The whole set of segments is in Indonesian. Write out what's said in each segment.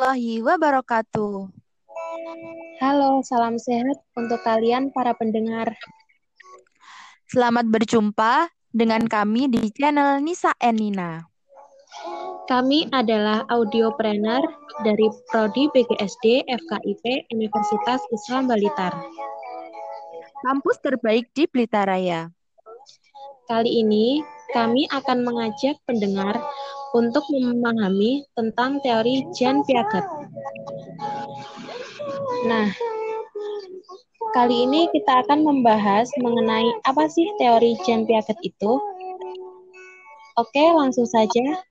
warahmatullahi wabarakatuh. Halo, salam sehat untuk kalian para pendengar. Selamat berjumpa dengan kami di channel Nisa Enina. Kami adalah audiopreneur dari Prodi PGSD FKIP Universitas Islam Balitar. Kampus terbaik di Blitaraya. Kali ini kami akan mengajak pendengar untuk memahami tentang teori Jean Piaget. Nah, kali ini kita akan membahas mengenai apa sih teori Jean Piaget itu. Oke, langsung saja.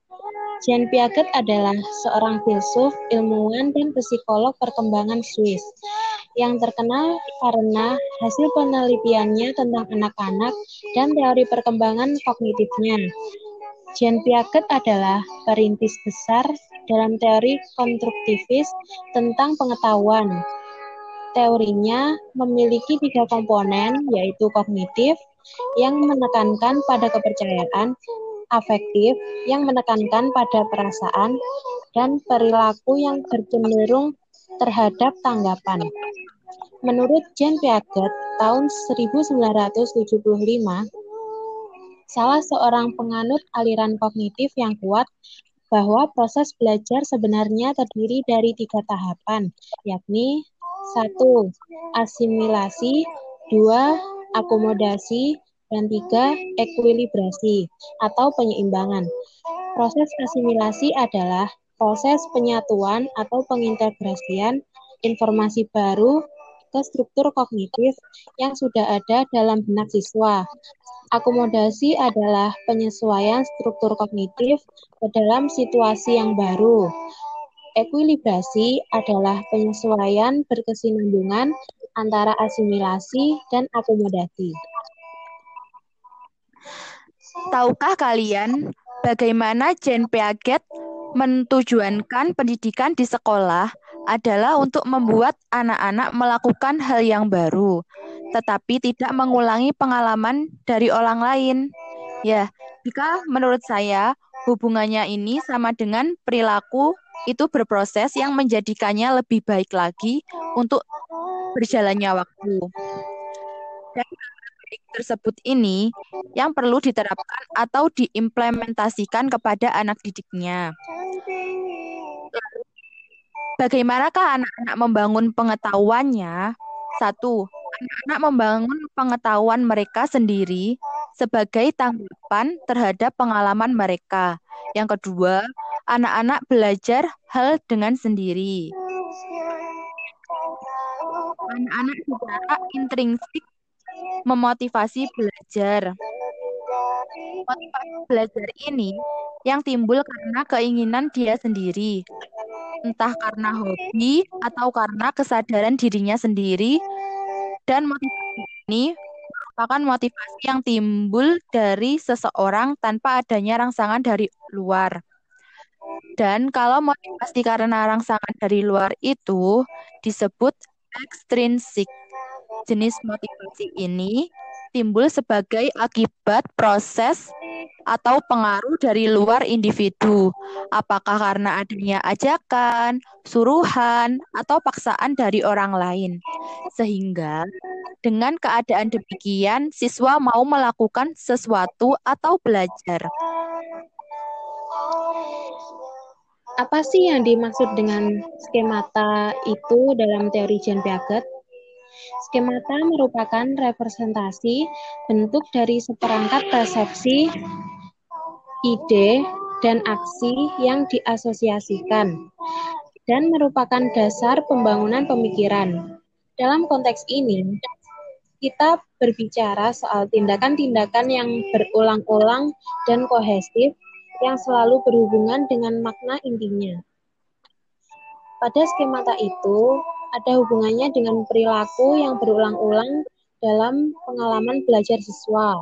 Jean Piaget adalah seorang filsuf, ilmuwan, dan psikolog perkembangan Swiss yang terkenal karena hasil penelitiannya tentang anak-anak dan teori perkembangan kognitifnya. Jean Piaget adalah perintis besar dalam teori konstruktivis tentang pengetahuan. Teorinya memiliki tiga komponen, yaitu kognitif yang menekankan pada kepercayaan, afektif yang menekankan pada perasaan, dan perilaku yang bercenderung terhadap tanggapan. Menurut Jean Piaget, tahun 1975, salah seorang penganut aliran kognitif yang kuat, bahwa proses belajar sebenarnya terdiri dari tiga tahapan, yakni 1. Asimilasi, 2. Akomodasi, dan 3. Ekuilibrasi atau penyeimbangan. Proses asimilasi adalah proses penyatuan atau pengintegrasian informasi baru ke struktur kognitif yang sudah ada dalam benak siswa. Akomodasi adalah penyesuaian struktur kognitif ke dalam situasi yang baru. Ekuilibrasi adalah penyesuaian berkesinambungan antara asimilasi dan akomodasi. Tahukah kalian bagaimana Jean Piaget mentujuankan pendidikan di sekolah adalah untuk membuat anak-anak melakukan hal yang baru, tetapi tidak mengulangi pengalaman dari orang lain? Ya, jika menurut saya hubungannya ini sama dengan perilaku itu berproses yang menjadikannya lebih baik lagi untuk berjalannya waktu. Dan tersebut ini yang perlu diterapkan atau diimplementasikan kepada anak didiknya. Bagaimanakah anak-anak membangun pengetahuannya? 1. Anak-anak membangun pengetahuan mereka sendiri sebagai tanggapan terhadap pengalaman mereka. Yang kedua, anak-anak belajar hal dengan sendiri. Anak-anak secara intrinsik memotivasi belajar. Motivasi belajar ini yang timbul karena keinginan dia sendiri, entah karena hobi atau karena kesadaran dirinya sendiri, dan motivasi ini merupakan motivasi yang timbul dari seseorang tanpa adanya rangsangan dari luar. Dan kalau motivasi karena rangsangan dari luar itu disebut ekstrinsik. Jenis motivasi ini timbul sebagai akibat proses atau pengaruh dari luar individu, apakah karena adanya ajakan, suruhan, atau paksaan dari orang lain. Sehingga dengan keadaan demikian, siswa mau melakukan sesuatu atau belajar. Apa sih yang dimaksud dengan skemata itu dalam teori Jean Piaget? Skemata merupakan representasi bentuk dari seperangkat persepsi, ide, dan aksi yang diasosiasikan, dan merupakan dasar pembangunan pemikiran. Dalam konteks ini, kita berbicara soal tindakan-tindakan yang berulang-ulang dan kohesif yang selalu berhubungan dengan makna intinya. Pada skemata itu, ada hubungannya dengan perilaku yang berulang-ulang dalam pengalaman belajar siswa.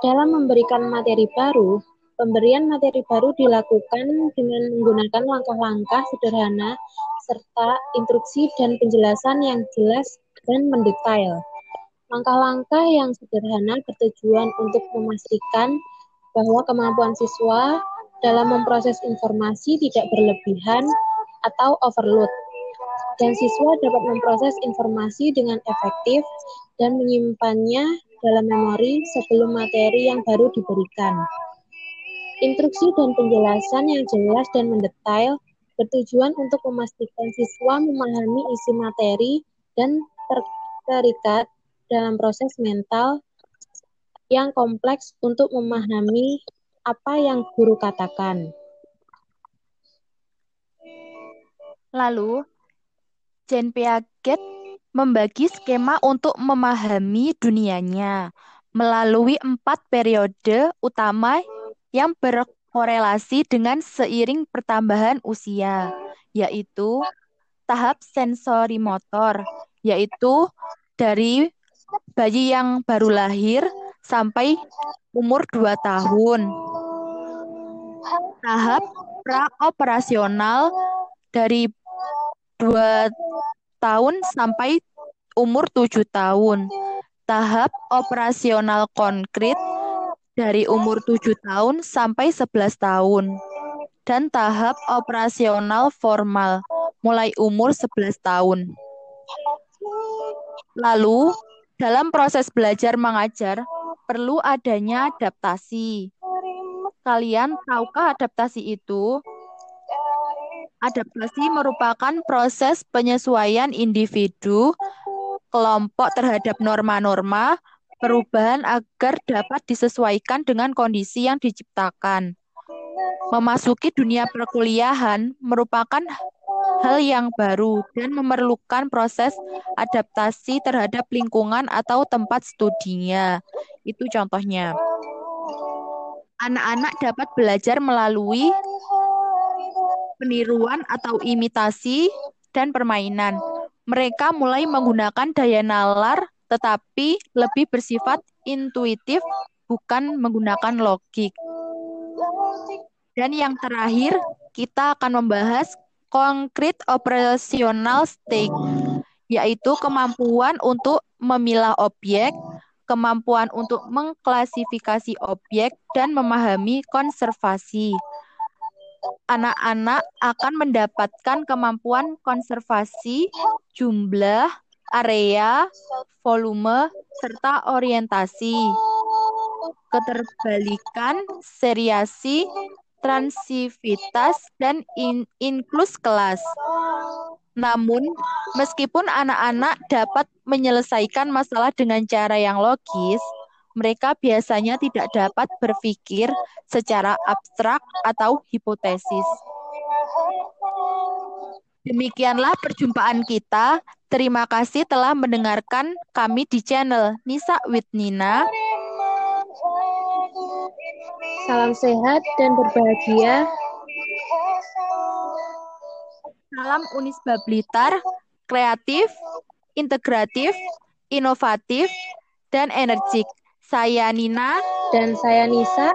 Dalam memberikan materi baru, pemberian materi baru dilakukan dengan menggunakan langkah-langkah sederhana serta instruksi dan penjelasan yang jelas dan mendetail. Langkah-langkah yang sederhana bertujuan untuk memastikan bahwa kemampuan siswa dalam memproses informasi tidak berlebihan atau overload, dan siswa dapat memproses informasi dengan efektif dan menyimpannya dalam memori sebelum materi yang baru diberikan. Instruksi dan penjelasan yang jelas dan mendetail bertujuan untuk memastikan siswa memahami isi materi dan terikat dalam proses mental yang kompleks untuk memahami apa yang guru katakan. Lalu, Jean Piaget membagi skema untuk memahami dunianya melalui 4 periode utama yang berkorelasi dengan seiring pertambahan usia, yaitu tahap sensorimotor, yaitu dari bayi yang baru lahir sampai umur 2 tahun. Tahap praoperasional dari 2 tahun sampai umur 7 tahun. Tahap operasional konkret dari umur 7 tahun sampai 11 tahun. Dan tahap operasional formal mulai umur 11 tahun. Lalu, dalam proses belajar mengajar, perlu adanya adaptasi. Kalian tahukah adaptasi itu? Adaptasi merupakan proses penyesuaian individu, kelompok terhadap norma-norma, perubahan agar dapat disesuaikan dengan kondisi yang diciptakan. Memasuki dunia perkuliahan merupakan hal yang baru dan memerlukan proses adaptasi terhadap lingkungan atau tempat studinya. Itu contohnya. Anak-anak dapat belajar melalui peniruan atau imitasi dan permainan. Mereka mulai menggunakan daya nalar tetapi lebih bersifat intuitif, bukan menggunakan logik. Dan yang terakhir, kita akan membahas concrete operational stage, yaitu kemampuan untuk memilah objek, kemampuan untuk mengklasifikasi objek, dan memahami konservasi. Anak-anak akan mendapatkan kemampuan konservasi, jumlah, area, volume, serta orientasi, keterbalikan, seriasi, transivitas, dan inklus kelas. Namun, meskipun anak-anak dapat menyelesaikan masalah dengan cara yang logis, mereka biasanya tidak dapat berpikir secara abstrak atau hipotesis. Demikianlah perjumpaan kita. Terima kasih telah mendengarkan kami di channel Nisa with Nina. Salam sehat dan berbahagia. Salam Unisba Blitar, kreatif, integratif, inovatif, dan energik. Saya Nina dan saya Nisa.